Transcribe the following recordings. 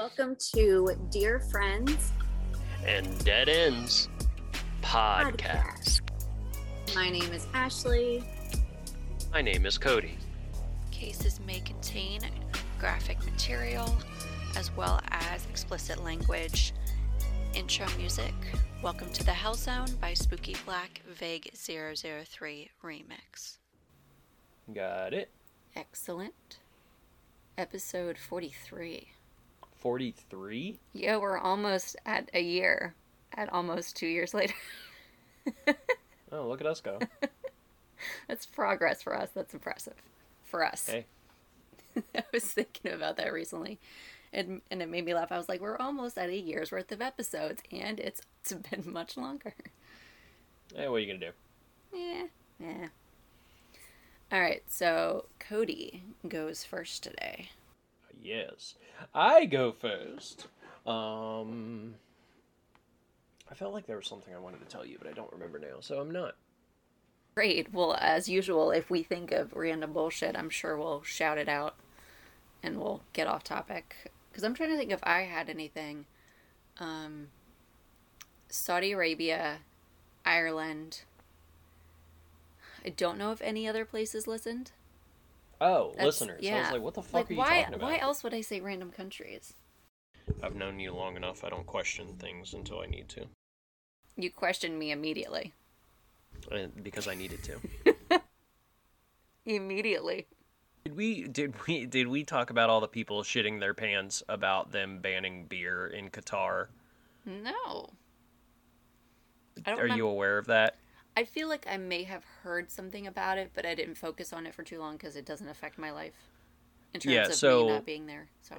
Welcome to Dear Friends and Dead Ends Podcast. My name is Ashley. My name is Cody. Cases may contain graphic material as well as explicit language. Intro music, Welcome to the Hell Zone by Spooky Black Vague 003 Remix. Got it. Excellent. Episode 43. 43? Yeah, we're almost at a year. At almost 2 years later. Oh, look at us go. That's progress for us. That's impressive. For us. Hey. I was thinking about that recently. And it made me laugh. I was like, we're almost at a year's worth of episodes. And it's been much longer. Hey, what are you going to do? Yeah. All right, so Cody goes first today. Yes, I go first. I felt like there was something I wanted to tell you, but I don't remember now, so I'm not. Great. Well, as usual, if we think of random bullshit, I'm sure we'll shout it out and we'll get off topic. Because I'm trying to think if I had anything. Saudi Arabia, Ireland. I don't know if any other places listened. Oh, listeners. Yeah. I was like, what the fuck are you talking about? Why else would I say random countries? I've known you long enough. I don't question things until I need to. You questioned me immediately. Because I needed to. Immediately. Did we talk about all the people shitting their pants about them banning beer in Qatar? No. Are you aware of that? I feel like I may have heard something about it, but I didn't focus on it for too long because it doesn't affect my life in terms of me not being there. So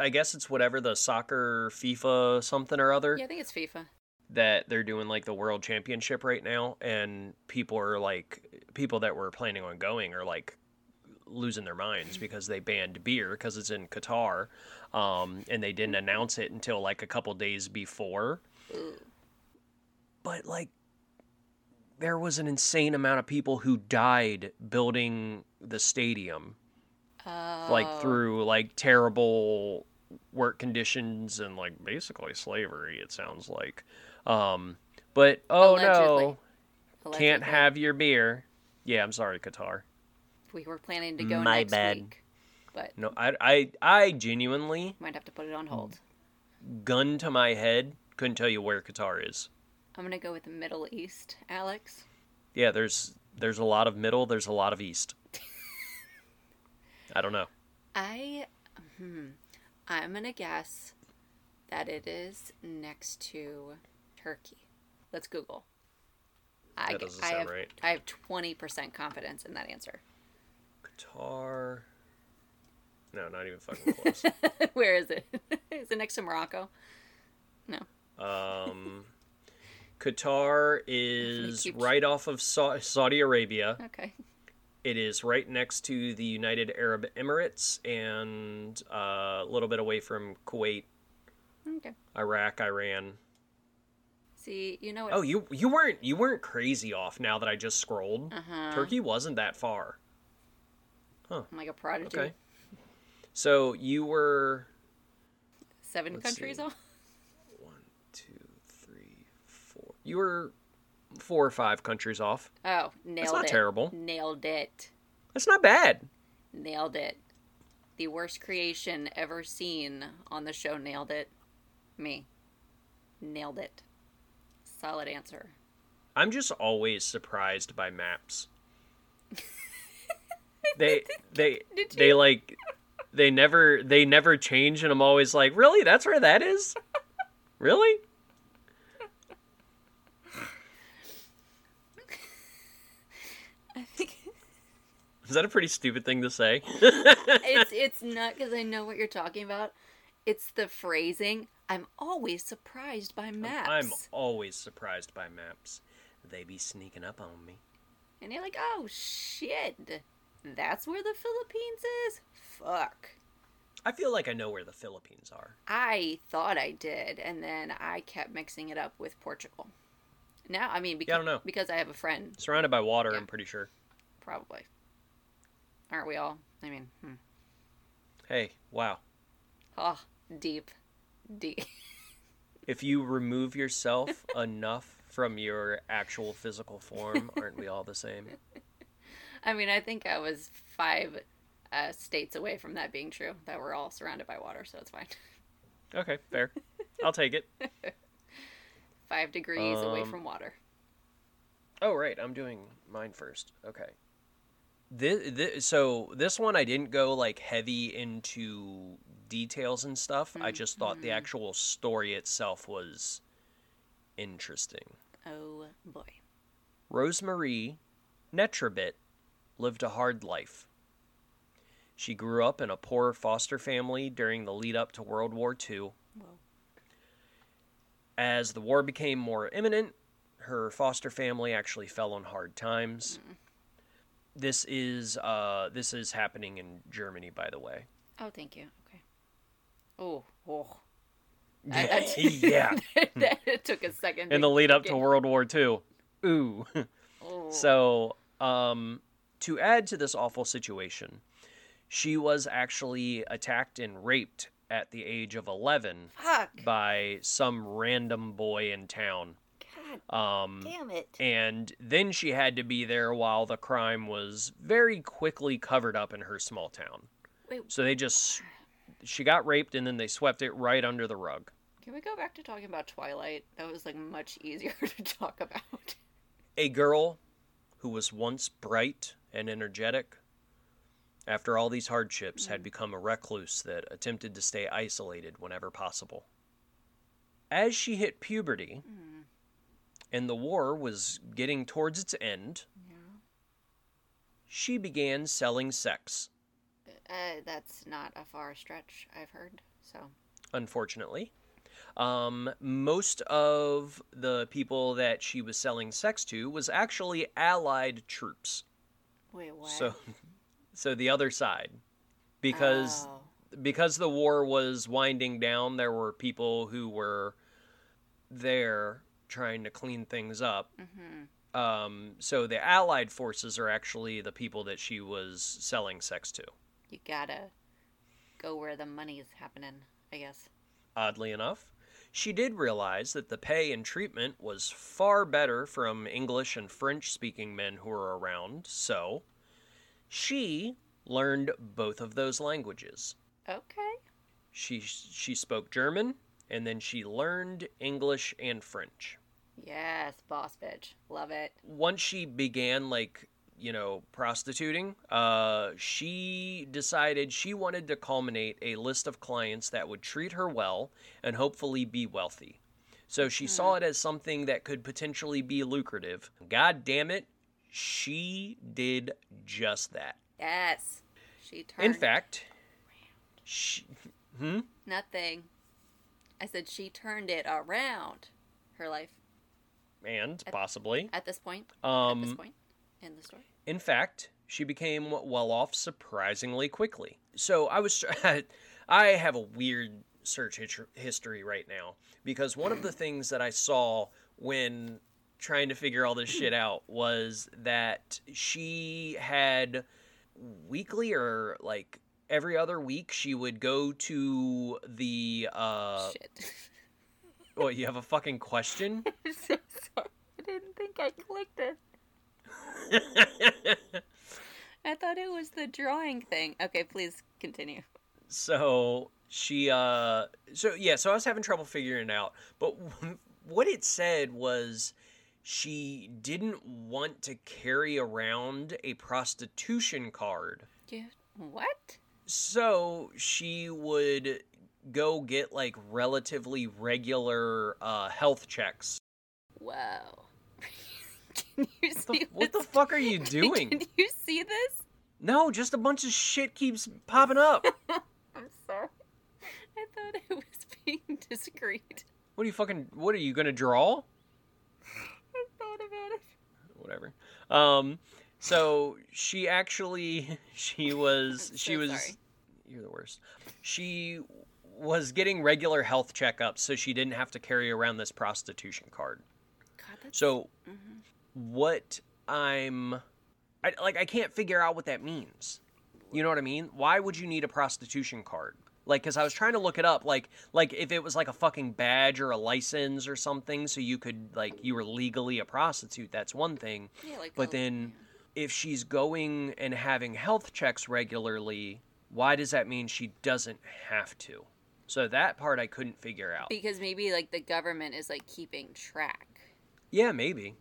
I guess it's whatever the soccer, FIFA, something or other. Yeah, I think it's FIFA. That they're doing like the World Championship right now, and people that were planning on going are like losing their minds because they banned beer because it's in Qatar, and they didn't announce it until like a couple days before. Ooh. But like, there was an insane amount of people who died building the stadium. Oh. Like through like terrible work conditions and like basically slavery, it sounds like. But Allegedly. Can't have your beer. Yeah, I'm sorry, Qatar. We were planning to go next week. But no, I genuinely might have to put it on hold. Gun to my head, couldn't tell you where Qatar is. I'm going to go with the Middle East, Alex. Yeah, there's a lot of middle, there's a lot of east. I don't know. I'm going to guess that it is next to Turkey. Let's Google. That doesn't sound right. I have 20% confidence in that answer. Qatar. No, not even fucking close. Where is it? Is it next to Morocco? No. Qatar is right off of Saudi Arabia. Okay. It is right next to the United Arab Emirates and a little bit away from Kuwait. Okay. Iraq, Iran. See, you know what? Oh, you weren't crazy off now that I just scrolled. Uh-huh. Turkey wasn't that far. Huh. I'm like a prodigy. Okay. So you were 7 countries off? You were 4 or 5 countries off. Oh, nailed it. That's not terrible. Nailed it. That's not bad. Nailed it. The worst creation ever seen on the show. Nailed it. Me. Nailed it. Solid answer. I'm just always surprised by maps. They never change, and I'm always like, really? That's where that is? Really? Is that a pretty stupid thing to say? It's not because I know what you're talking about. It's the phrasing. I'm always surprised by maps. I'm always surprised by maps. They be sneaking up on me. And you're like, oh shit, that's where the Philippines is? Fuck. I feel like I know where the Philippines are. I thought I did, and then I kept mixing it up with Portugal. Now, I mean, because I don't know. Because I have a friend. Surrounded by water, yeah. I'm pretty sure. Probably. Aren't we all? I mean, Hey, wow. Oh, deep. If you remove yourself enough from your actual physical form, aren't we all the same? I mean, I think I was 5 states away from that being true, that we're all surrounded by water, so it's fine. Okay, fair. I'll take it. 5 degrees away from water. Oh, right. I'm doing mine first. Okay. So this one, I didn't go, like, heavy into details and stuff. Mm-hmm. I just thought the actual story itself was interesting. Oh, boy. Rosemarie Nitribitt lived a hard life. She grew up in a poor foster family during the lead-up to World War II. Whoa. As the war became more imminent, her foster family actually fell on hard times. Mm. This is happening in Germany, by the way. Oh, thank you. Okay. Oh. Yeah. It took a second. In the lead-up to World War II. Ooh. Oh. So, to add to this awful situation, she was actually attacked and raped at the age of 11 by some random boy in town. God damn it. And then she had to be there while the crime was very quickly covered up in her small town. Wait. So she got raped and then they swept it right under the rug. Can we go back to talking about Twilight? That was like much easier to talk about. A girl who was once bright and energetic, after all these hardships, had become a recluse that attempted to stay isolated whenever possible. As she hit puberty, and the war was getting towards its end, she began selling sex. That's not a far stretch, I've heard, so. Unfortunately. Most of the people that she was selling sex to was actually Allied troops. Wait, what? So the other side, because the war was winding down, there were people who were there trying to clean things up. Mm-hmm. So the Allied forces are actually the people that she was selling sex to. You gotta go where the money is happening, I guess. Oddly enough, she did realize that the pay and treatment was far better from English and French-speaking men who were around, so she learned both of those languages. Okay. She spoke German, and then she learned English and French. Yes, boss bitch. Love it. Once she began, prostituting, she decided she wanted to culminate a list of clients that would treat her well and hopefully be wealthy. So she saw it as something that could potentially be lucrative. God damn it. She did just that. Yes. She turned. In fact, around. Nothing. I said she turned it around, her life. And possibly. At this point in the story. In fact, she became well off surprisingly quickly. So I have a weird search history right now, because one of the things that I saw when trying to figure all this shit out was that she had weekly or like every other week she would go to the shit. What, you have a fucking question? I'm so sorry. I didn't think I clicked it. I thought it was the drawing thing. Okay, please continue. So she so I was having trouble figuring it out, but what it said was she didn't want to carry around a prostitution card. Dude, what? So she would go get, relatively regular health checks. Wow. Can you see what the fuck are you doing? Can you see this? No, just a bunch of shit keeps popping up. I'm sorry. I thought it was being discreet. What are you going to draw? About it. Whatever. So she was you're the worst. She was getting regular health checkups, so she didn't have to carry around this prostitution card. God, so what I can't figure out what that means. You know what I mean? Why would you need a prostitution card? Like, because I was trying to look it up, like if it was like a fucking badge or a license or something, so you could, like, you were legally a prostitute, that's one thing. Yeah, like, but then if she's going and having health checks regularly, why does that mean she doesn't have to? So that part I couldn't figure out. Because maybe, like, the government is, like, keeping track. Yeah, maybe.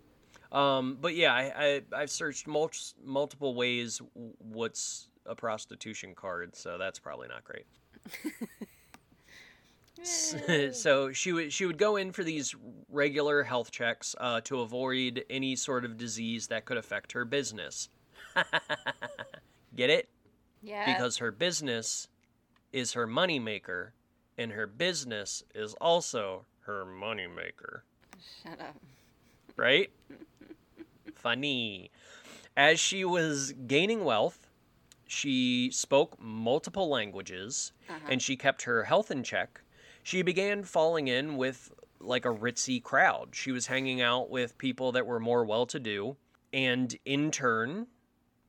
But yeah, I've searched multiple ways what's a prostitution card, so that's probably not great. So she would go in for these regular health checks to avoid any sort of disease that could affect her business. Get it? Yeah. Because her business is her moneymaker, and her business is also her moneymaker. Shut up. Right? Funny. As she was gaining wealth, she spoke multiple languages, and she kept her health in check. She began falling in with, like, a ritzy crowd. She was hanging out with people that were more well-to-do, and in turn,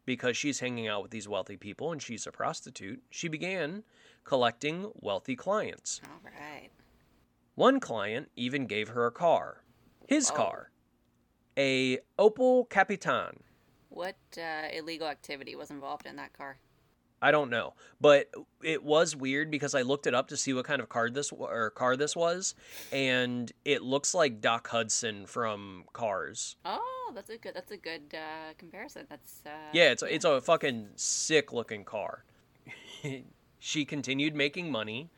because she's hanging out with these wealthy people and she's a prostitute, she began collecting wealthy clients. All right. One client even gave her a car. His car. A Opel Capitan. What illegal activity was involved in that car? I don't know, but it was weird because I looked it up to see what kind of car this was, and it looks like Doc Hudson from Cars. Oh, that's a good comparison. It's a fucking sick looking car. She continued making money,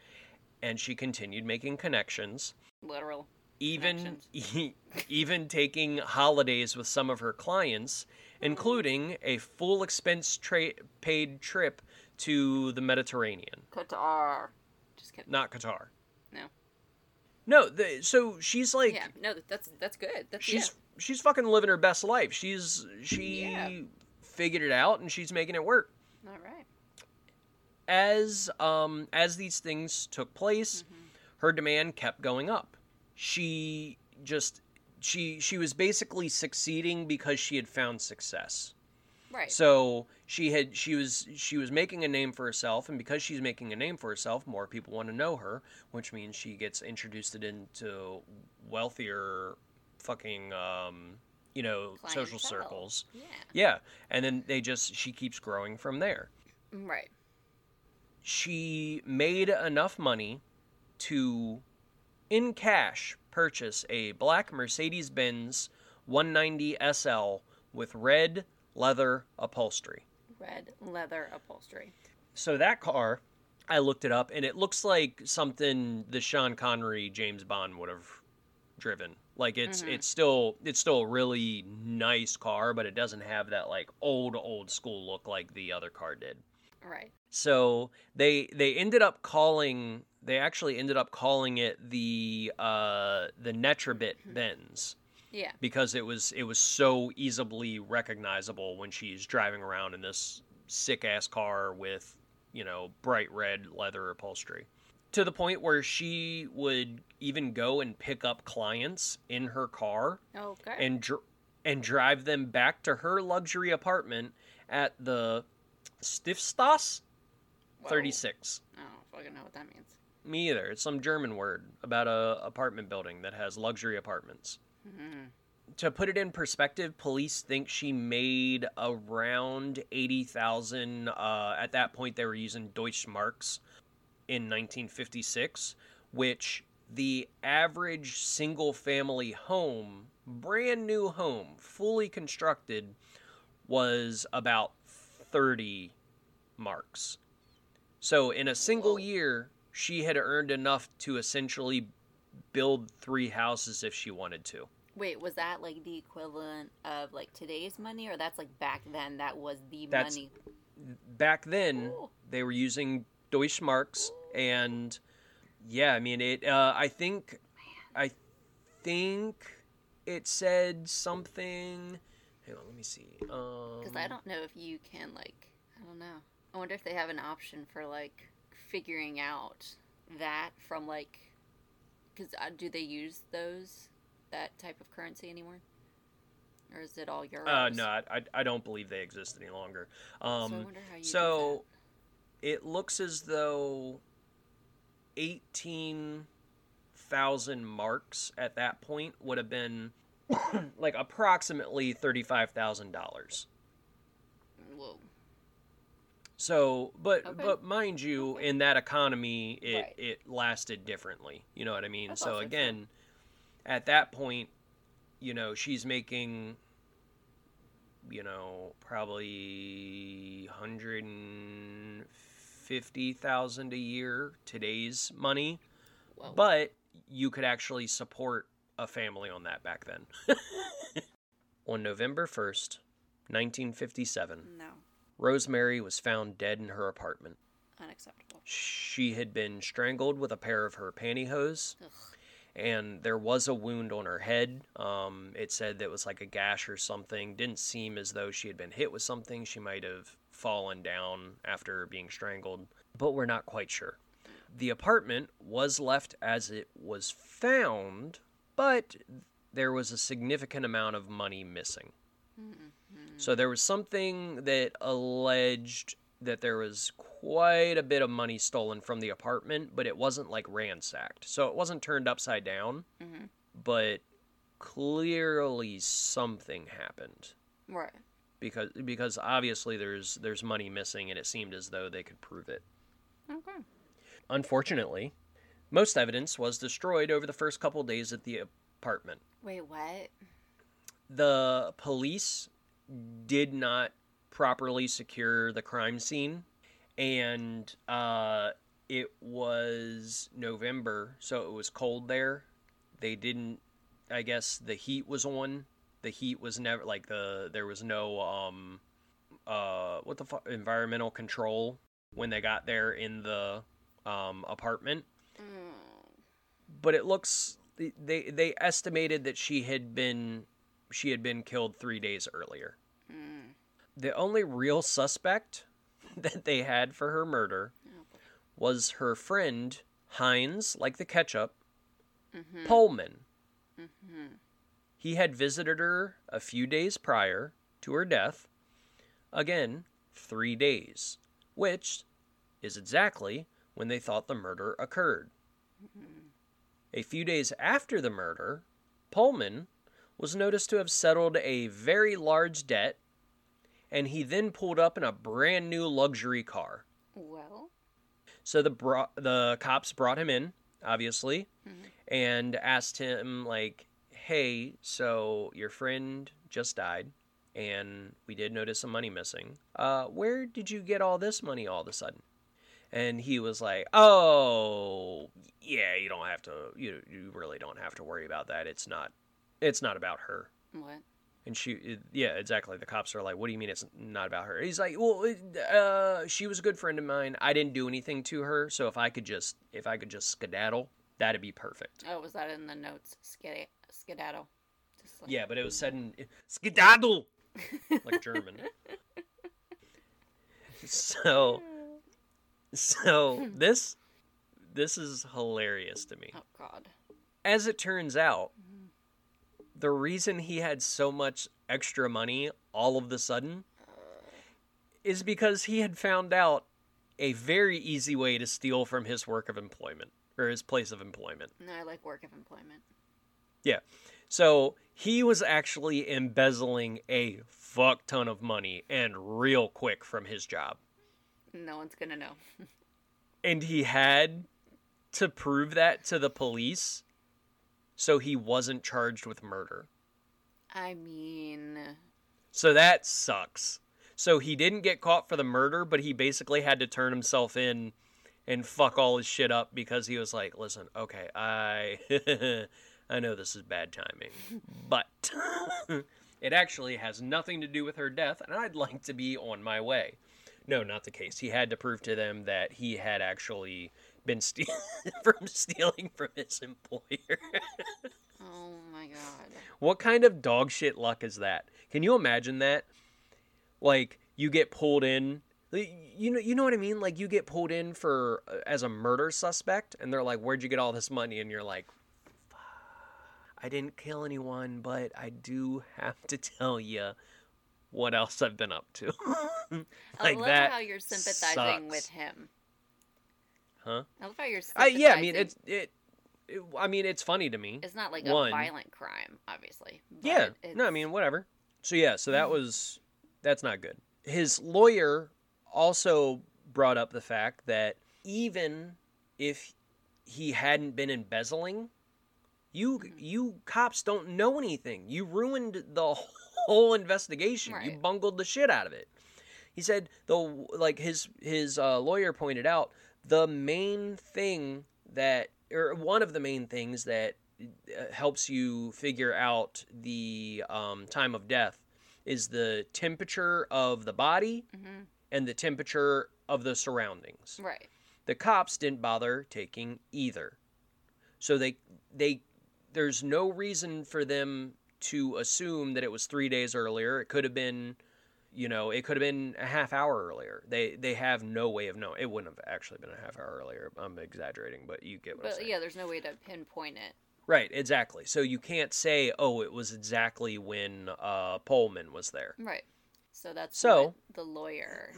and she continued making connections. Literal. Even taking holidays with some of her clients, including a full expense paid trip to the Mediterranean. Qatar. Just kidding. Not Qatar. No. So she's like. Yeah. No, that's good. She's fucking living her best life. She figured it out, and she's making it work. All right. As these things took place, her demand kept going up. She was basically succeeding because she had found success. Right. So she was making a name for herself, and because she's making a name for herself, more people want to know her, which means she gets introduced into wealthier fucking social circles. Yeah. Yeah. And then she keeps growing from there. Right. She made enough money to, in cash, purchase a black Mercedes-Benz 190 SL with red leather upholstery. So that car, I looked it up, and it looks like something the Sean Connery James Bond would have driven. Like, it's still a really nice car, but it doesn't have that, like, old school look like the other car did. Right. So they actually ended up calling it the Nitribitt Benz. Yeah. Because it was so easily recognizable when she's driving around in this sick ass car with, bright red leather upholstery. To the point where she would even go and pick up clients in her car. Okay. And drive them back to her luxury apartment at the Stiftsstrasse 36. I don't fucking know what that means. Me either. It's some German word about a apartment building that has luxury apartments. Mm-hmm. To put it in perspective, police think she made around 80,000. At that point, they were using Deutschmarks in 1956, which the average single-family home, brand new home, fully constructed, was about 30 marks. So in a single year, she had earned enough to essentially build 3 houses if she wanted to. Wait, was that like the equivalent of like today's money, or that's like back then that was money? Back then, they were using Deutschmarks, and yeah, I mean it. I think it said something. Hang on, let me see. Because I don't know if you can, like, I don't know. I wonder if they have an option for, like, figuring out that from, like, because do they use that type of currency anymore? Or is it all euros? No, I don't believe they exist any longer. So I wonder how you do that. It looks as though 18,000 marks at that point would have been like approximately $35,000. Whoa. So, but mind you, in that economy, it lasted differently. You know what I mean? That's so awesome. Again, at that point, you know, she's making, you know, probably $150,000 a year, today's money. Whoa. But you could actually support a family on that back then. On November 1st, 1957. No. Rosemary was found dead in her apartment. Unacceptable. She had been strangled with a pair of her pantyhose. Ugh. And there was a wound on her head. It said that it was like a gash or something. Didn't seem as though she had been hit with something. She might have fallen down after being strangled, but we're not quite sure. The apartment was left as it was found, but there was a significant amount of money missing. Mm-mm. So there was something that alleged that there was quite a bit of money stolen from the apartment, but it wasn't like ransacked. So it wasn't turned upside down, mm-hmm. but clearly something happened. Right. Because obviously there's money missing, and it seemed as though they could prove it. Okay. Unfortunately, most evidence was destroyed over the first couple of days at the apartment. Wait, what? The police did not properly secure the crime scene, and it was November, so it was cold there. They didn't, I guess the heat was on. The heat was never, like, there was no environmental control when they got there in the apartment. Mm. But it looks, they estimated that she had been killed 3 days earlier. Mm. The only real suspect that they had for her murder was her friend, Heinz, like the ketchup, mm-hmm. Pullman. Mm-hmm. He had visited her a few days prior to her death. Again, 3 days, which is exactly when they thought the murder occurred. Mm-hmm. A few days after the murder, Pullman was noticed to have settled a very large debt, and he then pulled up in a brand new luxury car. Well? So the cops brought him in, obviously, mm-hmm. and asked him, like, hey, so your friend just died, and we did notice some money missing. Where did you get all this money all of a sudden? And he was like, oh, yeah, you don't have to, you really don't have to worry about that. It's not about her. What? And she, yeah, exactly. The cops are like, what do you mean it's not about her? He's like, well, she was a good friend of mine. I didn't do anything to her. So if I could just skedaddle, that'd be perfect. Oh, was that in the notes? Skedaddle. Just like... Yeah, but it was said in skedaddle, like German. So this is hilarious to me. Oh God. As it turns out, the reason he had so much extra money all of the sudden is because he had found out a very easy way to steal from his work of employment, or his place of employment. No, I like work of employment. Yeah. So he was actually embezzling a fuck ton of money, and real quick, from his job. No one's going to know. And he had to prove that to the police, so he wasn't charged with murder. I mean... So that sucks. So he didn't get caught for the murder, but he basically had to turn himself in and fuck all his shit up, because he was like, listen, okay, I know this is bad timing, but it actually has nothing to do with her death, and I'd like to be on my way. No, not the case. He had to prove to them that he had actually... been stealing from his employer. Oh my God. What kind of dog shit luck is that? Can you imagine that? Like, you get pulled in, you know what I mean? Like, you get pulled in for as a murder suspect, and they're like, where'd you get all this money? And you're like, I didn't kill anyone, but I do have to tell you what else I've been up to. Like, I love how you're sympathizing with him. Huh? I love how you're sympathizing. Yeah, I mean, it's funny to me. It's not like a violent crime, obviously. Yeah. No, I mean, whatever. So, yeah, so that's not good. His lawyer also brought up the fact that even if he hadn't been embezzling, you cops don't know anything. You ruined the whole investigation. Right. You bungled the shit out of it. He said, though, like his lawyer pointed out, the main thing that, or one of the main things that helps you figure out the time of death is the temperature of the body and the temperature of the surroundings. Right. The cops didn't bother taking either. So there's no reason for them to assume that it was 3 days earlier. It could have been, it could have been a half hour earlier. They have no way of knowing. It wouldn't have actually been a half hour earlier. I'm exaggerating, but you get what I'm saying. Yeah, there's no way to pinpoint it. Right, exactly. So you can't say, oh, it was exactly when Pullman was there. Right. So that's what the lawyer.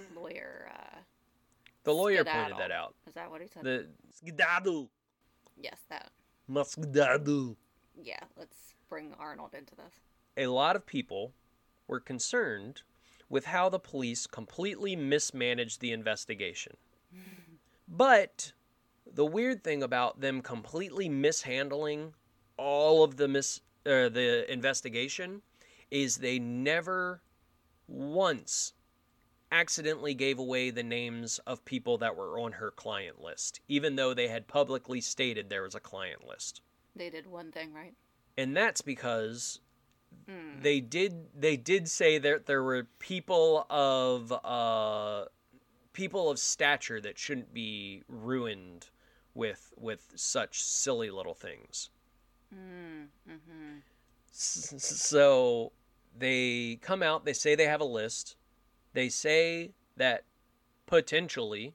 The lawyer pointed that out. Is that what he said? The skedaddle. Yes, that. Muskedaddle. Yeah, let's bring Arnold into this. A lot of people were concerned with how the police completely mismanaged the investigation. But the weird thing about them completely mishandling all of the investigation is they never once accidentally gave away the names of people that were on her client list, even though they had publicly stated there was a client list. They did one thing right. And that's because they did say that there were people of stature that shouldn't be ruined with such silly little things. So they come out, they say they have a list. They say that potentially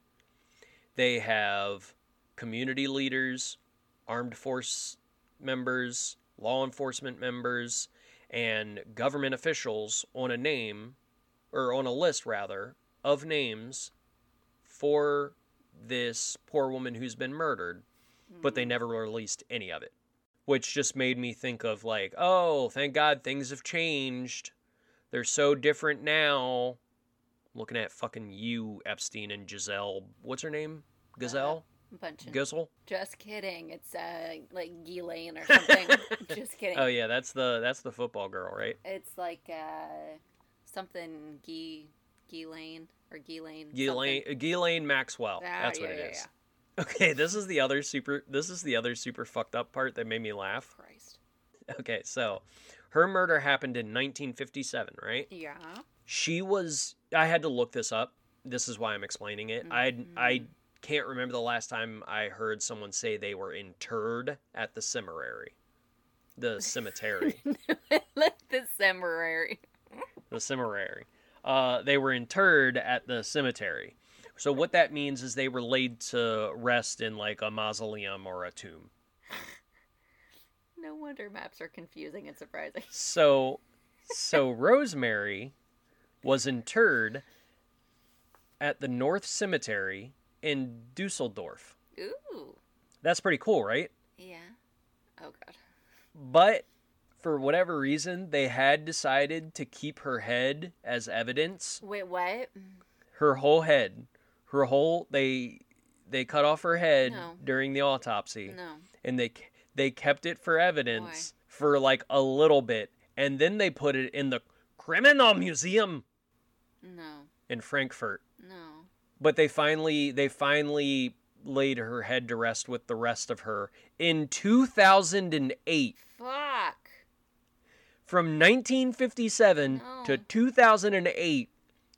they have community leaders, armed force members, law enforcement members, and government officials on a name, or on a list rather, of names for this poor woman who's been murdered, but they never released any of it. Which just made me think of like, oh, thank God things have changed. They're so different now. Looking at fucking you, Epstein, and Giselle. What's her name? Gazelle? Gissel? Just kidding. It's like Ghislaine or something. Just kidding. Oh yeah, that's the football girl, right? It's like something Ghislaine or Ghislaine. Ghislaine Maxwell. That's what it is. Yeah. Okay, this is the other super fucked up part that made me laugh. Christ. Okay, so her murder happened in 1957, right? Yeah. She was, I had to look this up. This is why I'm explaining it. I can't remember the last time I heard someone say they were interred at the cemetery. The cemetery. The cemetery. The cemetery. They were interred at the cemetery. So what that means is they were laid to rest in like a mausoleum or a tomb. No wonder maps are confusing and surprising. So Rosemary was interred at the North Cemetery in Dusseldorf. Ooh. That's pretty cool, right? Yeah. Oh, God. But for whatever reason, they had decided to keep her head as evidence. Wait, what? Her whole head. Her whole... They cut off her head during the autopsy. No. And they kept it for evidence for like a little bit. And then they put it in the Kriminalmuseum. No. In Frankfurt. No. But they finally laid her head to rest with the rest of her in 2008. Fuck. From 1957 to 2008,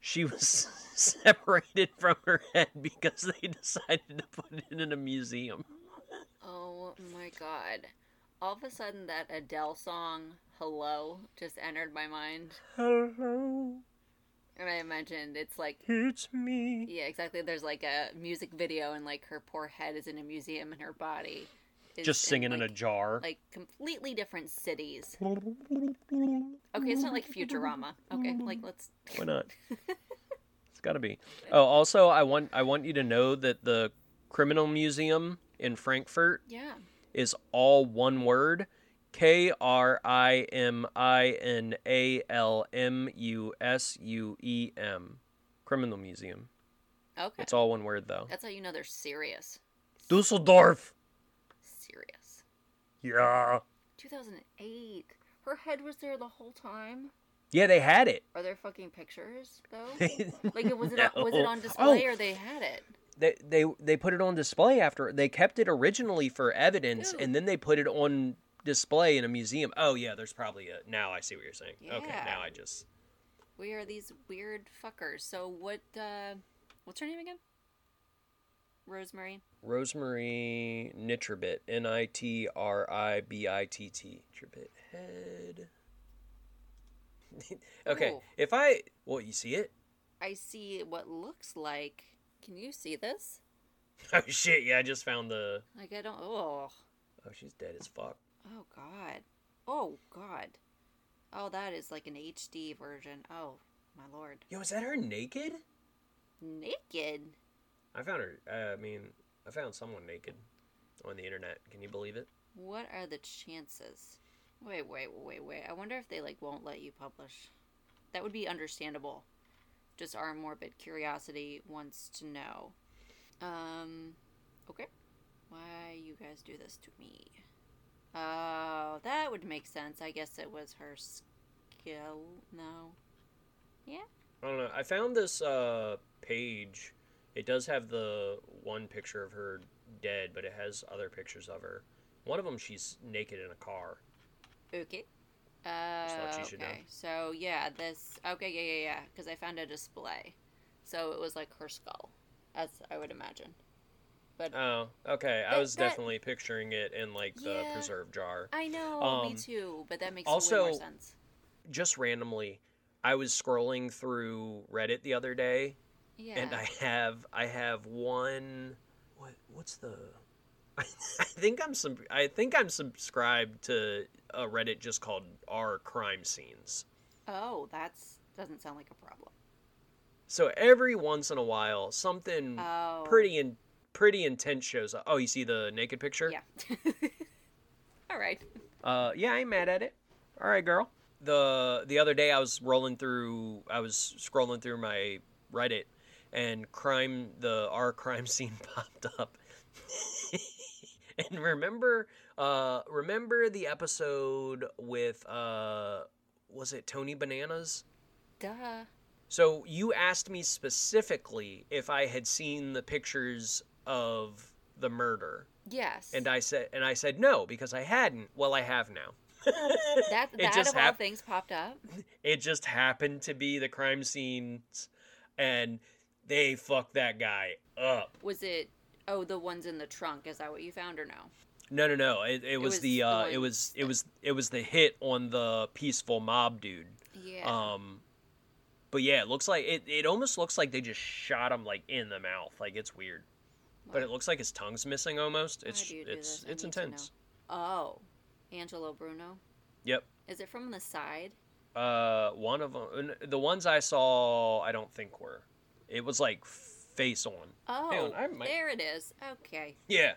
she was separated from her head because they decided to put it in a museum. Oh my God. All of a sudden that Adele song, Hello, just entered my mind. Hello. And I imagined it's like... It's me. Yeah, exactly. There's like a music video and like her poor head is in a museum and her body is... Just singing in a jar. Like completely different cities. Okay, it's not like Futurama. Okay, like let's... Why not? It's gotta be. Oh, also I want you to know that the Kriminalmuseum in Frankfurt is all one word, Kriminalmuseum. Kriminalmuseum. Okay. It's all one word, though. That's how you know they're serious. Dusseldorf! Serious. Yeah. 2008. Her head was there the whole time. Yeah, they had it. Are there fucking pictures, though? Was it on display or they had it? They put it on display after. They kept it originally for evidence, and then they put it on display in a museum. Oh, yeah, there's probably a... Now I see what you're saying. Yeah. Okay, now I just... We are these weird fuckers. So what... what's her name again? Rosemarie Nitribitt. Nitribitt. Head. Okay. Ooh. You see it? I see what looks like. Can you see this? Oh, shit. Yeah, I just found the... Oh, she's dead as fuck. Oh, God. Oh, that is like an HD version. Oh, my lord. Yo, is that her naked? Naked? I found her. I found someone naked on the internet. Can you believe it? What are the chances? Wait. I wonder if they won't let you publish. That would be understandable. Just our morbid curiosity wants to know. Okay. Why you guys do this to me? Oh, that would make sense. I guess it was her skill. No. Yeah. I don't know. I found this page. It does have the one picture of her dead, but it has other pictures of her. One of them, she's naked in a car. Okay. Okay. So, yeah, this... Okay, yeah. Because I found a display. So it was her skull, as I would imagine. But oh, okay. I was definitely picturing it in, the preserve jar. I know, me too. But that makes way more sense. Just randomly... I was scrolling through Reddit the other day, and I have one. What's the? I think I'm subscribed to a Reddit just called "Our Crime Scenes." Oh, that's doesn't sound like a problem. So every once in a while, something pretty intense shows up. Oh, you see the naked picture? Yeah. All right. Yeah, I ain't mad at it. All right, girl. The other day I was scrolling through my Reddit, and our crime scene popped up. And remember the episode with was it Tony Bananas? Duh. So you asked me specifically if I had seen the pictures of the murder. Yes. And I said no, because I hadn't. Well, I have now. All things popped up. It just happened to be the crime scenes, and they fucked that guy up. Was it? Oh, the ones in the trunk. Is that what you found, or no? No. It was the hit on the peaceful mob dude. Yeah. But yeah, it looks like it almost looks like they just shot him in the mouth. It's weird, but it looks like his tongue's missing almost. It's intense. Oh. Angelo Bruno? Yep. Is it from the side? One of them. The ones I saw, I don't think were. It was face on. Oh, hang on, there it is. Okay. Yeah.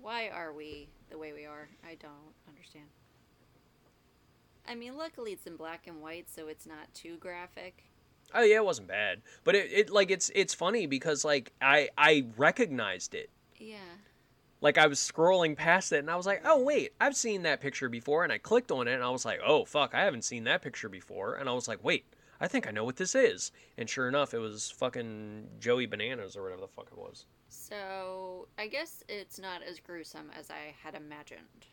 Why are we the way we are? I don't understand. I mean, luckily it's in black and white, so it's not too graphic. Oh, yeah, it wasn't bad. But it's funny because, I recognized it. Yeah. I was scrolling past it, and I was like, oh, wait, I've seen that picture before, and I clicked on it, and I was like, oh, fuck, I haven't seen that picture before, and I was like, wait, I think I know what this is, and sure enough, it was fucking Joey Bananas or whatever the fuck it was. So, I guess it's not as gruesome as I had imagined.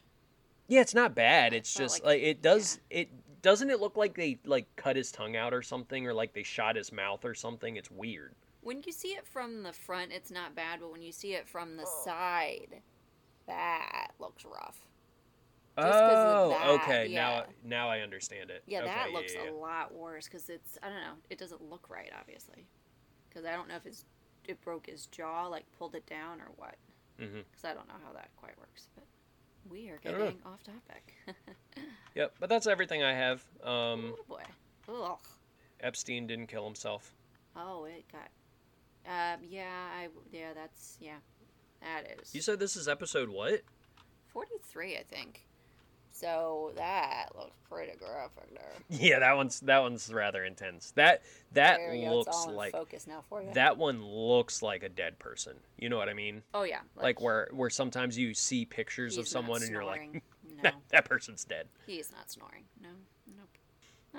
Yeah, it's not bad, it's just, doesn't it look like they, cut his tongue out or something, or they shot his mouth or something? It's weird. When you see it from the front, it's not bad, but when you see it from the side, that looks rough. Now I understand it. Yeah, okay, that looks a lot worse because it's, I don't know, it doesn't look right, obviously. Because I don't know if it broke his jaw, pulled it down or what. Because I don't know how that quite works, but we are getting off topic. Yep, but that's everything I have. Oh, boy. Ugh. Epstein didn't kill himself. Oh, it got... yeah, that's, yeah. That is. You said this is episode what? 43, I think. So that looks pretty graphic there. Yeah, that one's rather intense. That looks like focus now for you. That one looks like a dead person. You know what I mean? Oh yeah. Like where sometimes you see pictures of someone and you're like, no. that person's dead. He's not snoring. No. Nope.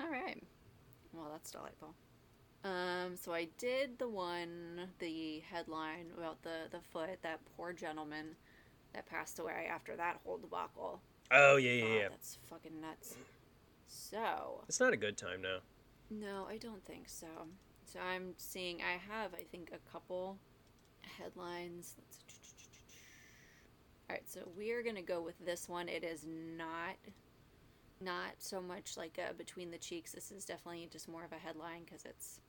All right. Well, that's delightful. So I did the headline about the foot, that poor gentleman that passed away after that whole debacle. Oh, yeah. That's fucking nuts. So. It's not a good time now. No, I don't think so. So I think, a couple headlines. All right, so we're going to go with this one. It is not so much like a between the cheeks. This is definitely just more of a headline because it's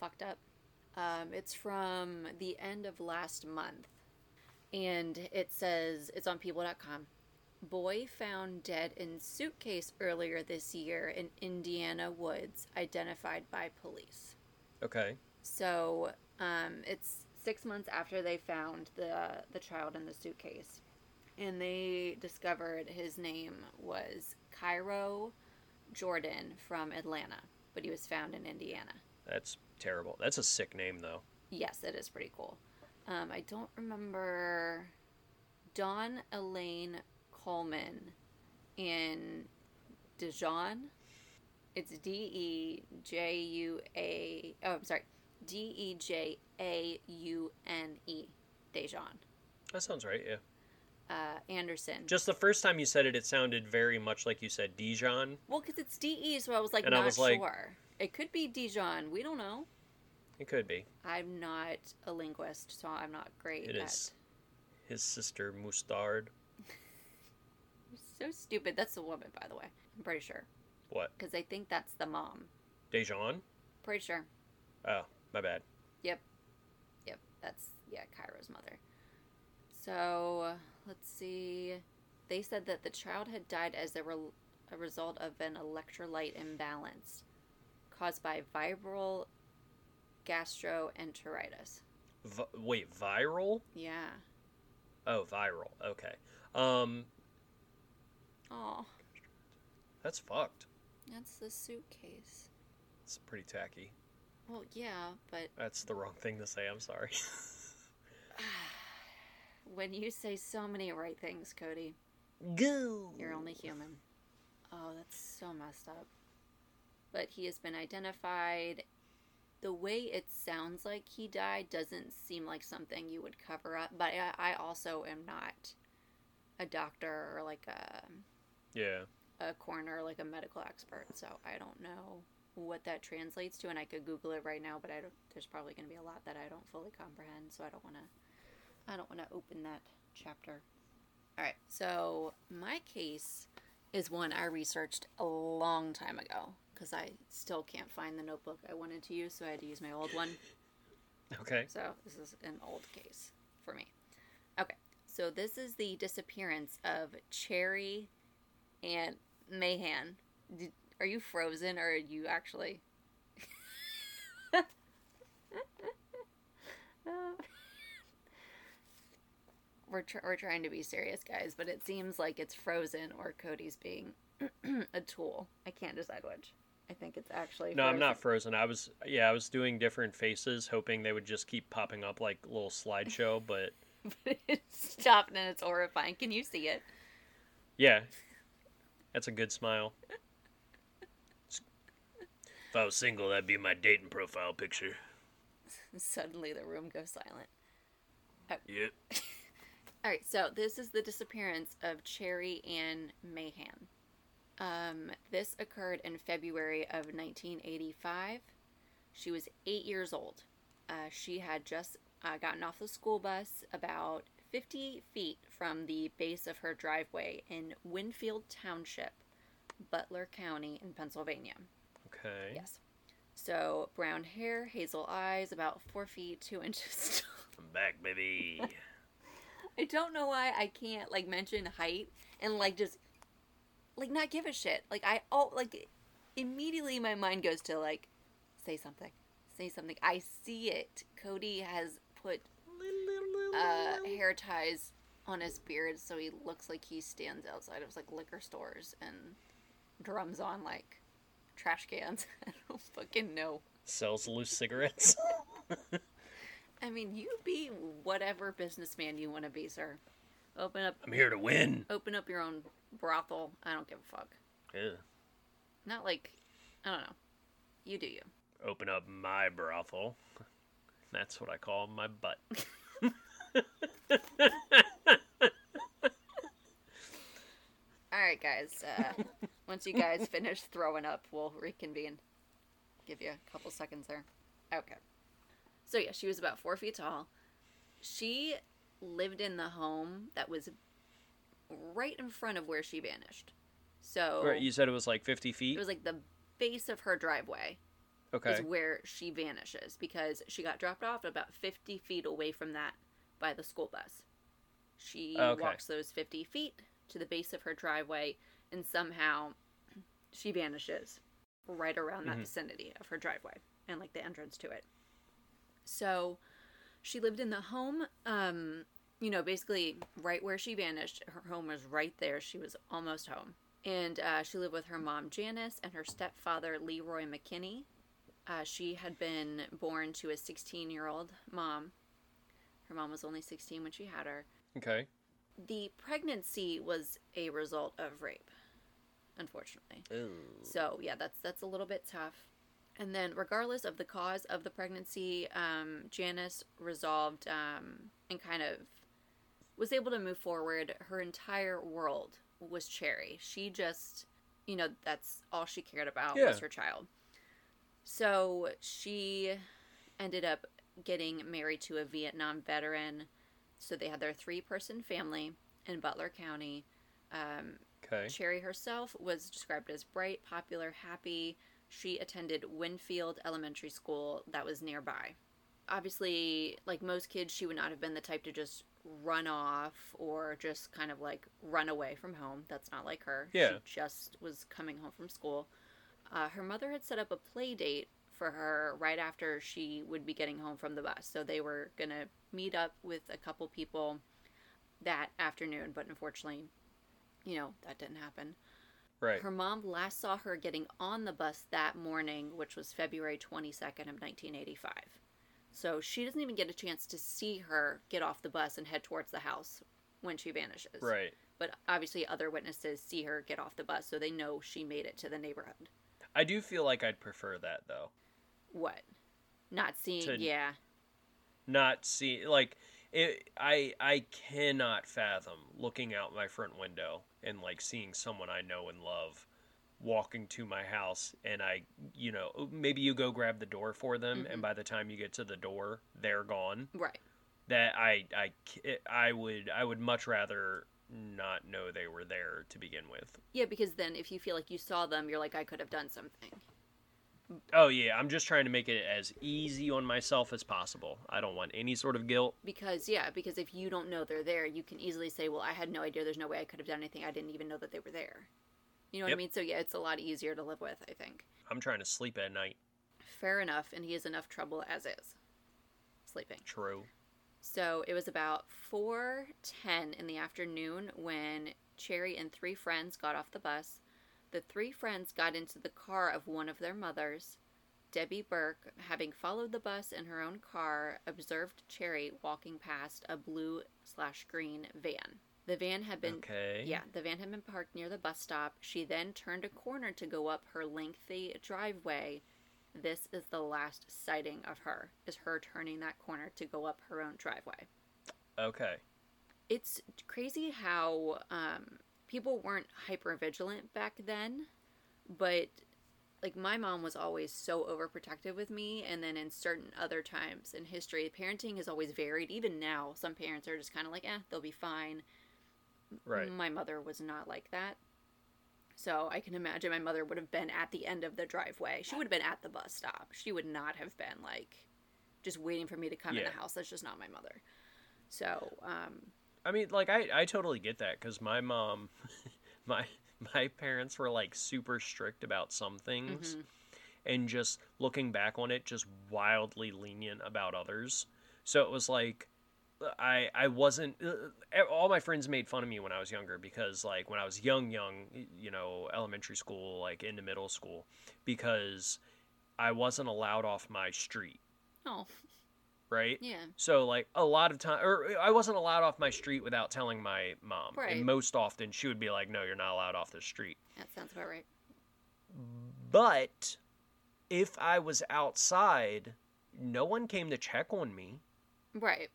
fucked up. It's from the end of last month. And it says, it's on people.com. Boy found dead in suitcase earlier this year in Indiana woods, identified by police. Okay. So, it's 6 months after they found the child in the suitcase. And they discovered his name was Cairo Jordan from Atlanta, but he was found in Indiana. That's terrible. That's a sick name, though. Yes, it is pretty cool. I don't remember. Dawn Elaine Pullman in Dijon. It's D-E-J-A-U-N-E. Dijon. That sounds right, yeah. Anderson. Just the first time you said it, it sounded very much like you said Dijon. Well, because it's D-E, so I was like, and not sure. Like, it could be Dijon. We don't know. It could be. I'm not a linguist, so I'm not great at... It is his sister, Mustard. So stupid. That's the woman, by the way. I'm pretty sure. What? Because I think that's the mom. Dijon? Pretty sure. Oh, my bad. Yep. That's Cairo's mother. So, let's see. They said that the child had died as a result of an electrolyte imbalance caused by viral gastroenteritis. Wait, viral? Yeah. Oh, viral. Okay. Oh, that's fucked. That's the suitcase. It's pretty tacky. Well, yeah, but... That's the wrong thing to say. I'm sorry. When you say so many right things, Cody. Go! You're only human. Oh, that's so messed up. But he has been identified. The way it sounds like he died doesn't seem like something you would cover up. But I also am not a doctor or like a coroner, like a medical expert, so I don't know what that translates to, and I could Google it right now, but I don't, there's probably going to be a lot that I don't fully comprehend, so I don't want to open that chapter. All right, so my case is one I researched a long time ago because I still can't find the notebook I wanted to use, so I had to use my old one. Okay. So this is an old case for me. Okay. So this is the disappearance of Cherie Ann Mahan. Are you frozen or are you actually? We're trying to be serious, guys, but it seems like it's frozen or Cody's being a tool. I can't decide which. I think it's actually frozen. No, I'm not frozen. I was doing different faces, hoping they would just keep popping up like a little slideshow, but... But it's stopped and it's horrifying. Can you see it? Yeah. That's a good smile. If I was single, that'd be my dating profile picture. Suddenly the room goes silent. Oh. Yep. All right, so this is the disappearance of Cherie Ann Mahan. This occurred in February of 1985. She was 8 years old. She had just... gotten off the school bus about 50 feet from the base of her driveway in Winfield Township, Butler County in Pennsylvania. Okay. Yes. So, brown hair, hazel eyes, about 4 feet, 2 inches tall. I'm back, baby. I don't know why I can't, like, mention height and, like, just, like, not give a shit. Like, immediately my mind goes to, like, say something. I see it. Cody has put hair ties on his beard so he looks like he stands outside of like liquor stores and drums on like trash cans. I don't fucking know. Sells loose cigarettes. I mean, you be whatever businessman you want to be, sir. Open up. I'm here to win. Open up your own brothel. I don't give a fuck. Yeah. Not like, I don't know. You do you. Open up my brothel. That's what I call my butt. All right, guys. Once you guys finish throwing up, we'll reconvene. Give you a couple seconds there. Okay. So, yeah, she was about 4 feet tall. She lived in the home that was right in front of where she vanished. So... Right, you said it was like 50 feet? It was like the base of her driveway. Okay. Is where she vanishes because she got dropped off about 50 feet away from that by the school bus. She walks those 50 feet to the base of her driveway and somehow she vanishes right around that vicinity of her driveway and like the entrance to it. So she lived in the home, you know, basically right where she vanished. Her home was right there. She was almost home. And she lived with her mom, Janice, and her stepfather, Leroy McKinney. She had been born to a 16-year-old mom. Her mom was only 16 when she had her. Okay. The pregnancy was a result of rape, unfortunately. Ooh. So, yeah, that's a little bit tough. And then regardless of the cause of the pregnancy, Janice resolved and kind of was able to move forward. Her entire world was Cherie. She just, you know, that's all she cared about was her child. So she ended up getting married to a Vietnam veteran. So they had their 3-person family in Butler County. Cherie herself was described as bright, popular, happy. She attended Winfield Elementary School that was nearby. Obviously, like most kids, she would not have been the type to just run off or just kind of like run away from home. That's not like her. Yeah. She just was coming home from school. Her mother had set up a play date for her right after she would be getting home from the bus. So they were going to meet up with a couple people that afternoon. But unfortunately, you know, that didn't happen. Right. Her mom last saw her getting on the bus that morning, which was February 22nd of 1985. So she doesn't even get a chance to see her get off the bus and head towards the house when she vanishes. Right. But obviously other witnesses see her get off the bus, so they know she made it to the neighborhood. I do feel like I'd prefer that, though. What? Not seeing, Not seeing, like, it, I cannot fathom looking out my front window and, like, seeing someone I know and love walking to my house, and I, you know, maybe you go grab the door for them, and by the time you get to the door, they're gone. Right. That I would much rather not know they were there to begin with. Yeah, because then if you feel like you saw them, you're like, I could have done something. Oh, yeah. I'm just trying to make it as easy on myself as possible. I don't want any sort of guilt. Because if you don't know they're there, you can easily say, well, I had no idea. There's no way I could have done anything. I didn't even know that they were there. You know what I mean? So, yeah, it's a lot easier to live with, I think. I'm trying to sleep at night. Fair enough. And he has enough trouble as is. Sleeping. True. So it was about 4:10 in the afternoon when Cherie and 3 friends got off the bus. The 3 friends got into the car of one of their mothers. Debbie Burke, having followed the bus in her own car, observed Cherie walking past a blue/green van. The van had been parked near the bus stop. She then turned a corner to go up her lengthy driveway. This is the last sighting of her, is her turning that corner to go up her own driveway. Okay. It's crazy how people weren't hyper-vigilant back then, but, like, my mom was always so overprotective with me, and then in certain other times in history, parenting has always varied. Even now, some parents are just kind of like, they'll be fine. Right. My mother was not like that. So I can imagine my mother would have been at the end of the driveway. She would have been at the bus stop. She would not have been, like, just waiting for me to come in the house. That's just not my mother. So, I mean, like, I totally get that because my mom, my parents were, like, super strict about some things. Mm-hmm. And just looking back on it, just wildly lenient about others. So it was like, I wasn't, all my friends made fun of me when I was younger, because like when I was young, you know, elementary school, like into middle school, because I wasn't allowed off my street. Oh. Right? Yeah. So like a lot of time, or I wasn't allowed off my street without telling my mom. Right. And most often she would be like, no, you're not allowed off the street. That sounds about right. But if I was outside, no one came to check on me. Right.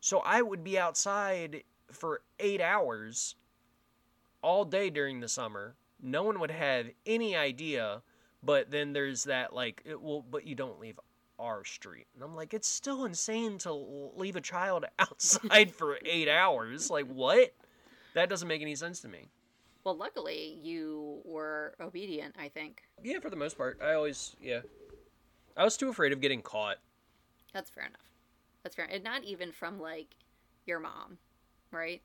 So I would be outside for 8 hours all day during the summer. No one would have any idea, but then there's that, like, it will, but you don't leave our street. And I'm like, it's still insane to leave a child outside for 8 hours. Like, what? That doesn't make any sense to me. Well, luckily, you were obedient, I think. Yeah, for the most part. I was too afraid of getting caught. That's fair enough. That's fair. And not even from, like, your mom, right?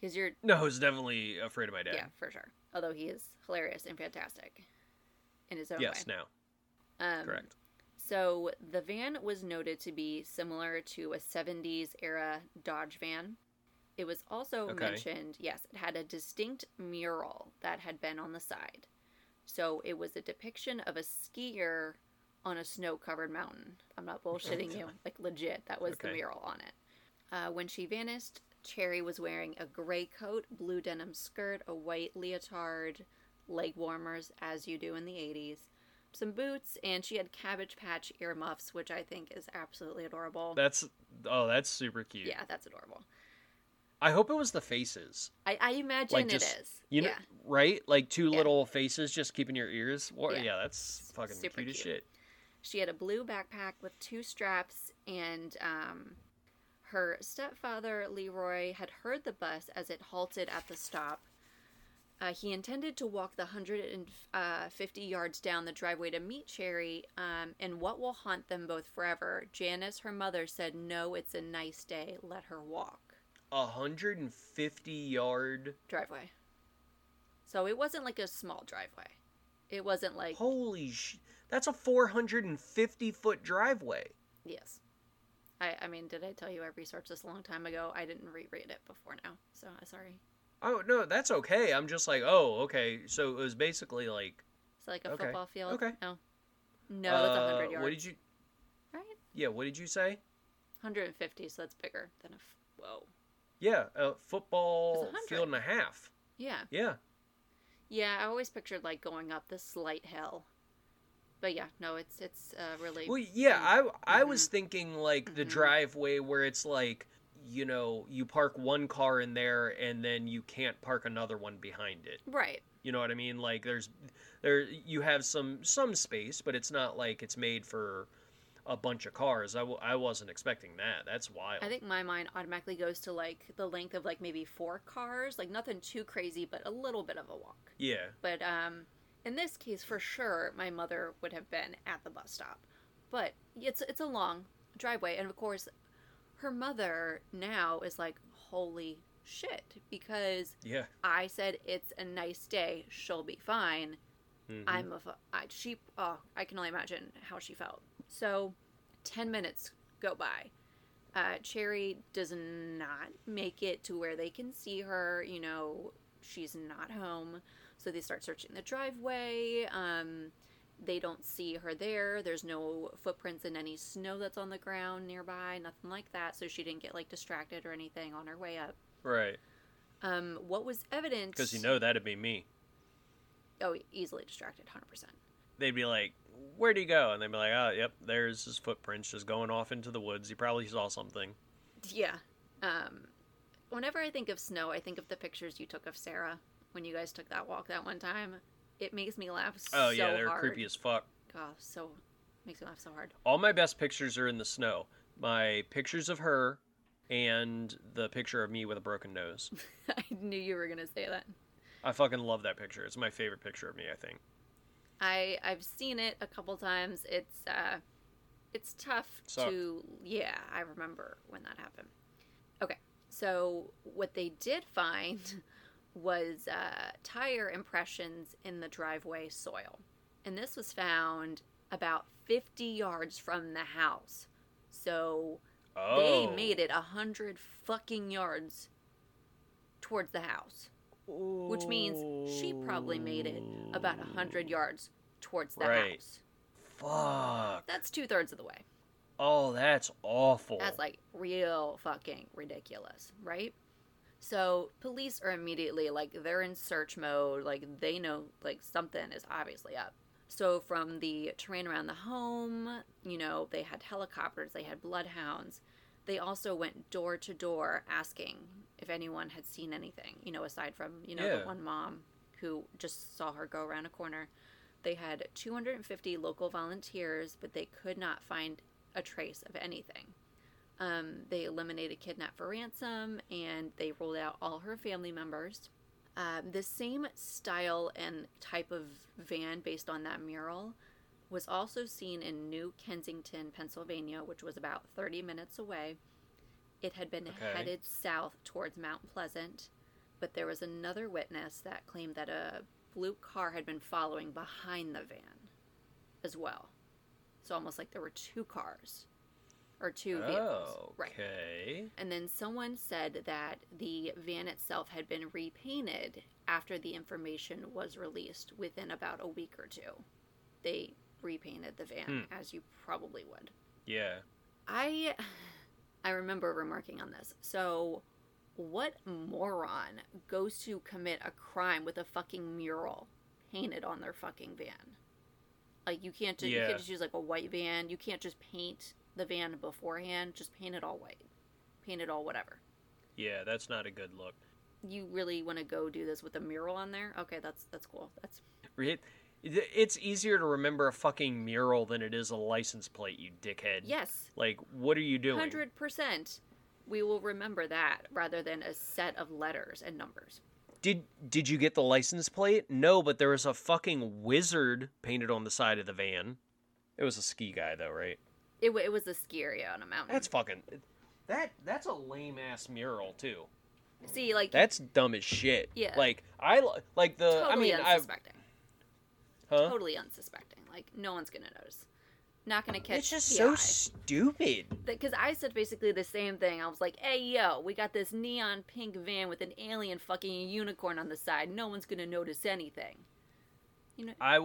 Because you're... No, I was definitely afraid of my dad. Yeah, for sure. Although he is hilarious and fantastic in his own way. Yes, now. Correct. So the van was noted to be similar to a 70s era Dodge van. It was also mentioned, yes, it had a distinct mural that had been on the side. So it was a depiction of a skier on a snow-covered mountain. I'm not bullshitting you. Like, legit, that was the mural on it. When she vanished, Cherie was wearing a gray coat, blue denim skirt, a white leotard, leg warmers, as you do in the 80s, some boots, and she had Cabbage Patch earmuffs, which I think is absolutely adorable. That's super cute. Yeah, that's adorable. I hope it was the faces. I imagine like just, it is. You know, right? Like two little faces just keeping your ears. Well, yeah, that's fucking super cute as shit. She had a blue backpack with two straps, and her stepfather, Leroy, had heard the bus as it halted at the stop. He intended to walk the 150 yards down the driveway to meet Cherie, and what will haunt them both forever. Janice, her mother, said, no, it's a nice day. Let her walk. 150-yard... driveway. So it wasn't like a small driveway. It wasn't like... Holy shit. That's a 450-foot driveway. Yes. I mean, did I tell you I researched this a long time ago? I didn't reread it before now, so I'm sorry. Oh, no, that's okay. I'm just like, oh, okay. So it was basically like... It's like a football field? Okay. No, it's 100 yards. What did you... Right? Yeah, what did you say? 150, so that's bigger than a... Whoa. Yeah, a football field and a half. Yeah. Yeah. Yeah, I always pictured, like, going up this slight hill. But yeah, no, it's really... Well, yeah, I was thinking, like, the driveway where it's, like, you know, you park one car in there and then you can't park another one behind it. Right. You know what I mean? Like, you have some space, but it's not like it's made for a bunch of cars. I wasn't expecting that. That's wild. I think my mind automatically goes to, like, the length of, like, maybe 4 cars. Like, nothing too crazy, but a little bit of a walk. Yeah. But, in this case, for sure, my mother would have been at the bus stop. But it's a long driveway. And, of course, her mother now is like, holy shit. Because I said, it's a nice day. She'll be fine. Mm-hmm. I can only imagine how she felt. So 10 minutes go by. Cherie does not make it to where they can see her. You know, she's not home. So they start searching the driveway. They don't see her there. There's no footprints in any snow that's on the ground nearby, nothing like that. So she didn't get, like, distracted or anything on her way up. Right. What was evident... Because, you know, that'd be me. Oh, easily distracted, 100%. They'd be like, where'd he go? And they'd be like, oh, yep, there's his footprints just going off into the woods. He probably saw something. Yeah. Whenever I think of snow, I think of the pictures you took of Sarah. When you guys took that walk that one time, it makes me laugh so hard. Oh, yeah, they're creepy as fuck. God, makes me laugh so hard. All my best pictures are in the snow. My pictures of her and the picture of me with a broken nose. I knew you were going to say that. I fucking love that picture. It's my favorite picture of me, I think. I've seen it a couple times. It's tough to... Yeah, I remember when that happened. Okay, so what they did find... was tire impressions in the driveway soil. And this was found about 50 yards from the house. So Oh. They made it 100 fucking yards towards the house. Ooh. Which means she probably made it about 100 yards towards the house. Fuck. That's 2/3 of the way. Oh, that's awful. That's like real fucking ridiculous, right? So police are immediately like, they're in search mode. Like they know like something is obviously up. So from the terrain around the home, you know, they had helicopters, they had bloodhounds. They also went door to door asking if anyone had seen anything, you know, aside from, you know, the one mom who just saw her go around a corner. They had 250 local volunteers, but they could not find a trace of anything. They eliminated kidnap for ransom, and they ruled out all her family members. The same style and type of van based on that mural was also seen in New Kensington, Pennsylvania, which was about 30 minutes away. It had been headed south towards Mount Pleasant, but there was another witness that claimed that a blue car had been following behind the van as well. It's almost like there were two cars or two vehicles. Okay. Right. And then someone said that the van itself had been repainted after the information was released within about a week or two. They repainted the van, as you probably would. Yeah. I remember remarking on this. So what moron goes to commit a crime with a fucking mural painted on their fucking van? Like, you can't just, you can't just use, like, a white van. You can't just paint the van beforehand. Just paint it all white. Paint it all whatever. Yeah, that's not a good look. You really want to go do this with a mural on there? Okay, that's cool. That's... It's easier to remember a fucking mural than it is a license plate, you dickhead. Yes. Like, what are you doing? 100%. We will remember that rather than a set of letters and numbers. Did you get the license plate? No, but there was a fucking wizard painted on the side of the van. It was a ski guy, though, right? It was a ski area on a mountain. That's fucking... That's a lame-ass mural, too. See, like... That's dumb as shit. Yeah. Like, Totally unsuspecting. Huh? Totally unsuspecting. Like, no one's gonna notice. Not gonna catch. It's just PI. So stupid. Because I said basically the same thing. I was like, hey, yo, we got this neon pink van with an alien fucking unicorn on the side. No one's gonna notice anything. You know. I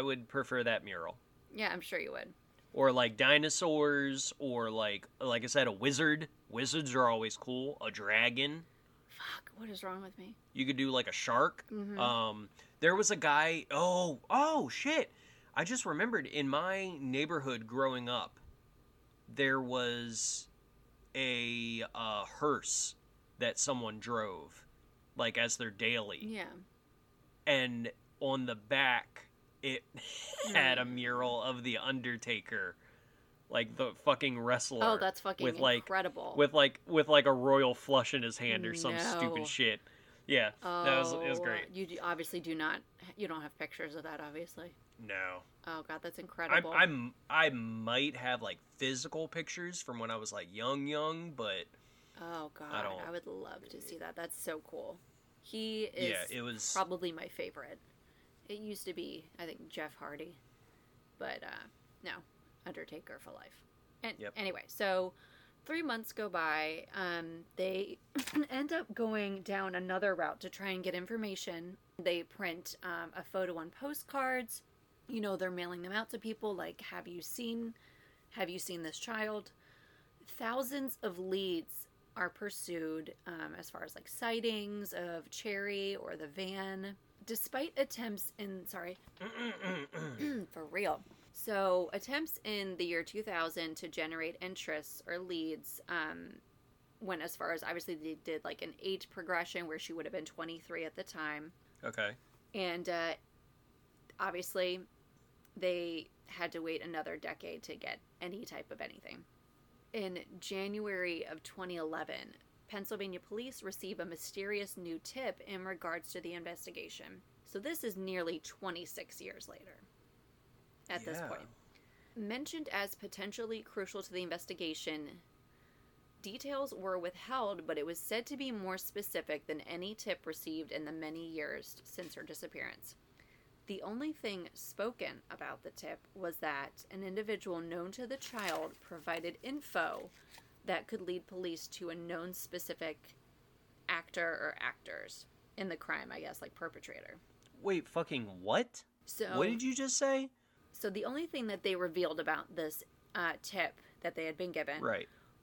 would prefer that mural. Yeah, I'm sure you would. Or like dinosaurs, or like I said, a wizard. Wizards are always cool. A dragon. Fuck, what is wrong with me? You could do like a shark. Mm-hmm. There was a guy, oh shit. I just remembered in my neighborhood growing up, there was a hearse that someone drove, like as their daily. Yeah. And on the back, it had a mural of The Undertaker. Like the fucking wrestler. Oh, that's fucking incredible. With like a royal flush in his hand or some stupid shit. Yeah, oh, it was great. You obviously don't have pictures of that, obviously. No. Oh God, that's incredible. I might have like physical pictures from when I was like young, but oh God, I would love to see that. That's so cool. He is. Yeah, it was probably my favorite. It used to be, I think, Jeff Hardy, but no. Undertaker for life. And anyway, so 3 months go by. They end up going down another route to try and get information. They print a photo on postcards. You know, they're mailing them out to people like, have you seen this child? Thousands of leads are pursued as far as like sightings of Cherie or the van, despite attempts in for real. So attempts in the year 2000 to generate interests or leads went as far as, obviously, they did like an age progression where she would have been 23 at the time. Okay. And obviously they had to wait another decade to get any type of anything. In January of 2011, Pennsylvania police receive a mysterious new tip in regards to the investigation. So this is nearly 26 years later. At this point, mentioned as potentially crucial to the investigation, details were withheld, but it was said to be more specific than any tip received in the many years since her disappearance. The only thing spoken about the tip was that an individual known to the child provided info that could lead police to a known specific actor or actors in the crime, I guess, like perpetrator. Wait, fucking what? So, what did you just say? So the only thing that they revealed about this tip that they had been given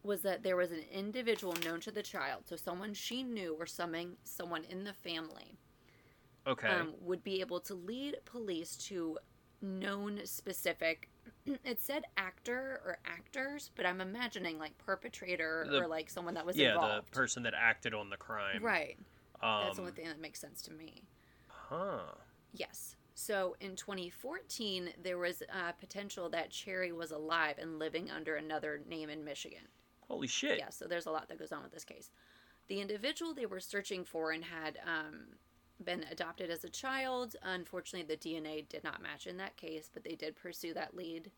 was that there was an individual known to the child, so someone she knew or someone in the family. Okay. Would be able to lead police to known specific, it said actor or actors, but I'm imagining like perpetrator or like someone that was involved. Yeah, the person that acted on the crime. Right. That's the only thing that makes sense to me. Huh. Yes. So in 2014, there was potential that Cherie was alive and living under another name in Michigan. Holy shit. Yeah, so there's a lot that goes on with this case. The individual they were searching for and had... been adopted as a child. Unfortunately, the DNA did not match in that case, but they did pursue that lead.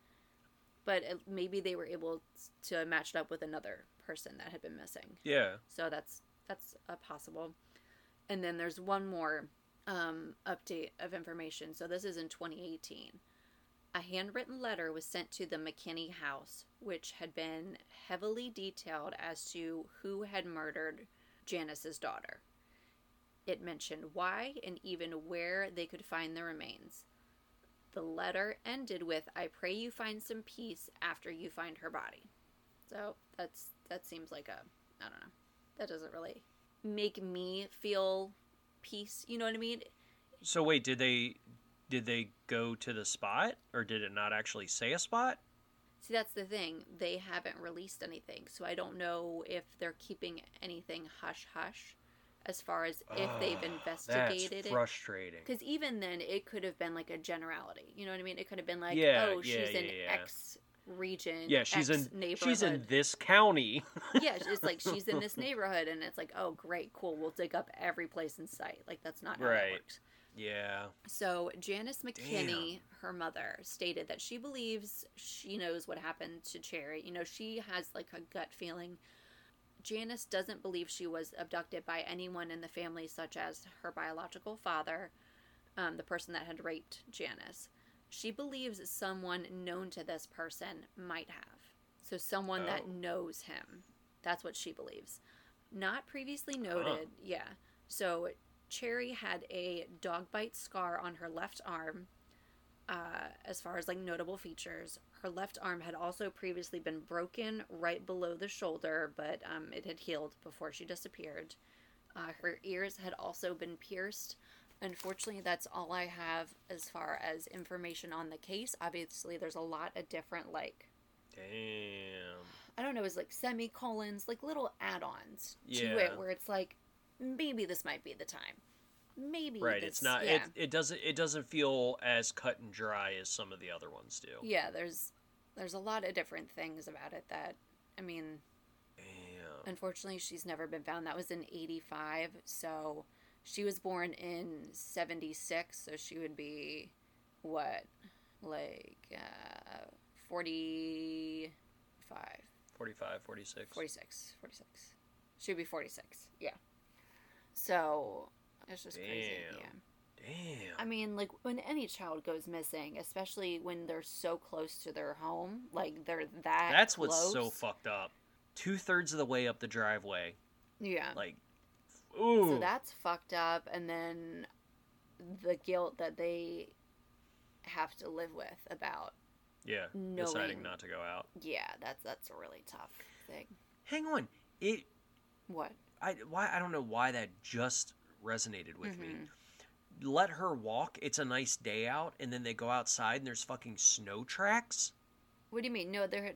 But maybe they were able to match it up with another person that had been missing. Yeah. So that's possible. And then there's one more update of information. So this is in 2018. A handwritten letter was sent to the McKinney house, which had been heavily detailed as to who had murdered Janice's daughter. It mentioned why and even where they could find the remains. The letter ended with, "I pray you find some peace after you find her body." So that seems like a, I don't know, that doesn't really make me feel peace, you know what I mean? So wait, did they go to the spot, or did it not actually say a spot? See, that's the thing. They haven't released anything, so I don't know if they're keeping anything hush-hush. As far as if they've investigated it. That's frustrating. Because even then, it could have been like a generality. You know what I mean? It could have been like, she's in X region, yeah, X neighborhood. She's in this county. Yeah, it's like, she's in this neighborhood. And it's like, oh, great, cool. We'll dig up every place in sight. Like, that's not how it works. Yeah. So Janice McKinney, her mother, stated that she believes she knows what happened to Cherie. You know, she has like a gut feeling. Janice doesn't believe she was abducted by anyone in the family, such as her biological father, the person that had raped Janice. She believes someone known to this person might have. So someone that knows him. That's what she believes. Not previously noted. Yeah. So Cherie had a dog bite scar on her left arm. As far as like notable features, her left arm had also previously been broken right below the shoulder, but it had healed before she disappeared. Her ears had also been pierced. Unfortunately, that's all I have as far as information on the case. Obviously, there's a lot of different, like... Damn. I don't know, it's like semicolons, like little add-ons to it, where it's like, maybe this might be the time. Maybe right. It's not. Yeah. It doesn't feel as cut and dry as some of the other ones do. Yeah, there's a lot of different things about it that, I mean, damn. Unfortunately, she's never been found. That was in 1985, so she was born in 1976, so she would be what, like 45. 45, 46. 46. She would be 46. Yeah. So. It's just crazy. Yeah. Damn. I mean, like, when any child goes missing, especially when they're so close to their home, like, they're that That's close. What's so fucked up. 2/3 of the way up the driveway. Yeah. Like, ooh. So that's fucked up, and then the guilt that they have to live with about deciding not to go out. Yeah, that's a really tough thing. Hang on. I don't know why that just... resonated with me. Let her walk. It's a nice day out, and then they go outside and there's fucking snow tracks. What do you mean? No, they're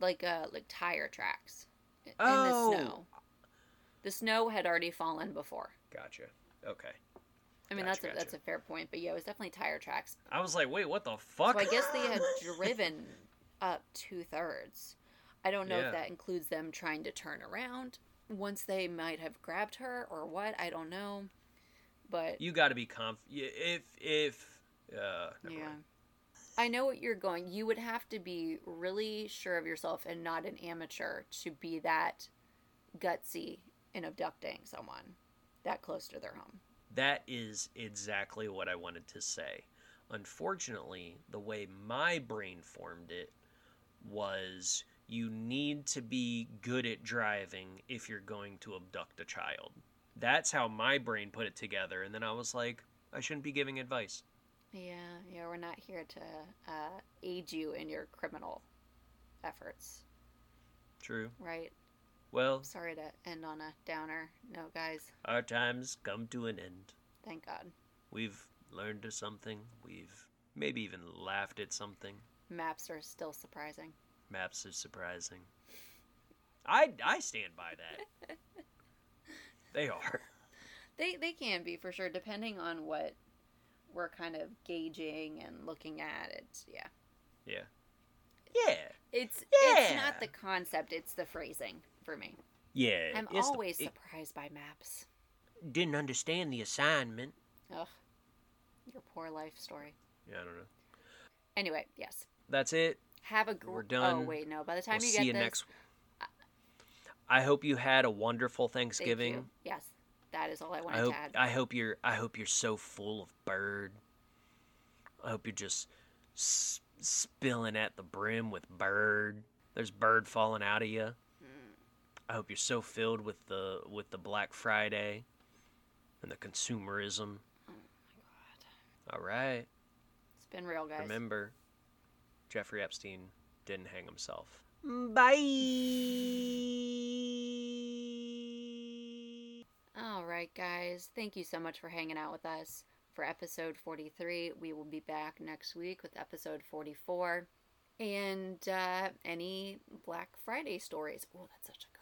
like tire tracks in the snow. The snow had already fallen before. Gotcha. Okay. I mean that's a fair point, but yeah, it was definitely tire tracks. I was like, wait, what the fuck? So I guess they had driven up 2/3. I don't know if that includes them trying to turn around. Once they might have grabbed her or what, I don't know, but... You gotta be never mind. I know what you're going... You would have to be really sure of yourself and not an amateur to be that gutsy in abducting someone that close to their home. That is exactly what I wanted to say. Unfortunately, the way my brain formed it was you need to be good at driving if you're going to abduct a child. That's how my brain put it together. And then I was like, I shouldn't be giving advice. Yeah, we're not here to aid you in your criminal efforts. True. Right. Well, sorry to end on a downer. No, guys. Our time's come to an end. Thank God. We've learned something. We've maybe even laughed at something. Maps are still surprising. Maps are surprising. I stand by that. They are. They can be, for sure, depending on what we're kind of gauging and looking at. It's, yeah. Yeah. Yeah. It's not the concept, it's the phrasing for me. Yeah. I'm always surprised by maps. Didn't understand the assignment. Ugh. Your poor life story. Yeah, I don't know. Anyway, yes. That's it. Have a we're done. Oh, wait, no. By the time you get this... We'll see you next... I hope you had a wonderful Thanksgiving. Thank you. Yes. That is all I wanted to add. I hope you're so full of bird. I hope you're just spilling at the brim with bird. There's bird falling out of you. I hope you're so filled with the Black Friday and the consumerism. Oh my God. All right. It's been real, guys. Remember, Jeffrey Epstein didn't hang himself. Bye. All right, guys. Thank you so much for hanging out with us for episode 43. We will be back next week with episode 44. And any Black Friday stories. Oh, that's such a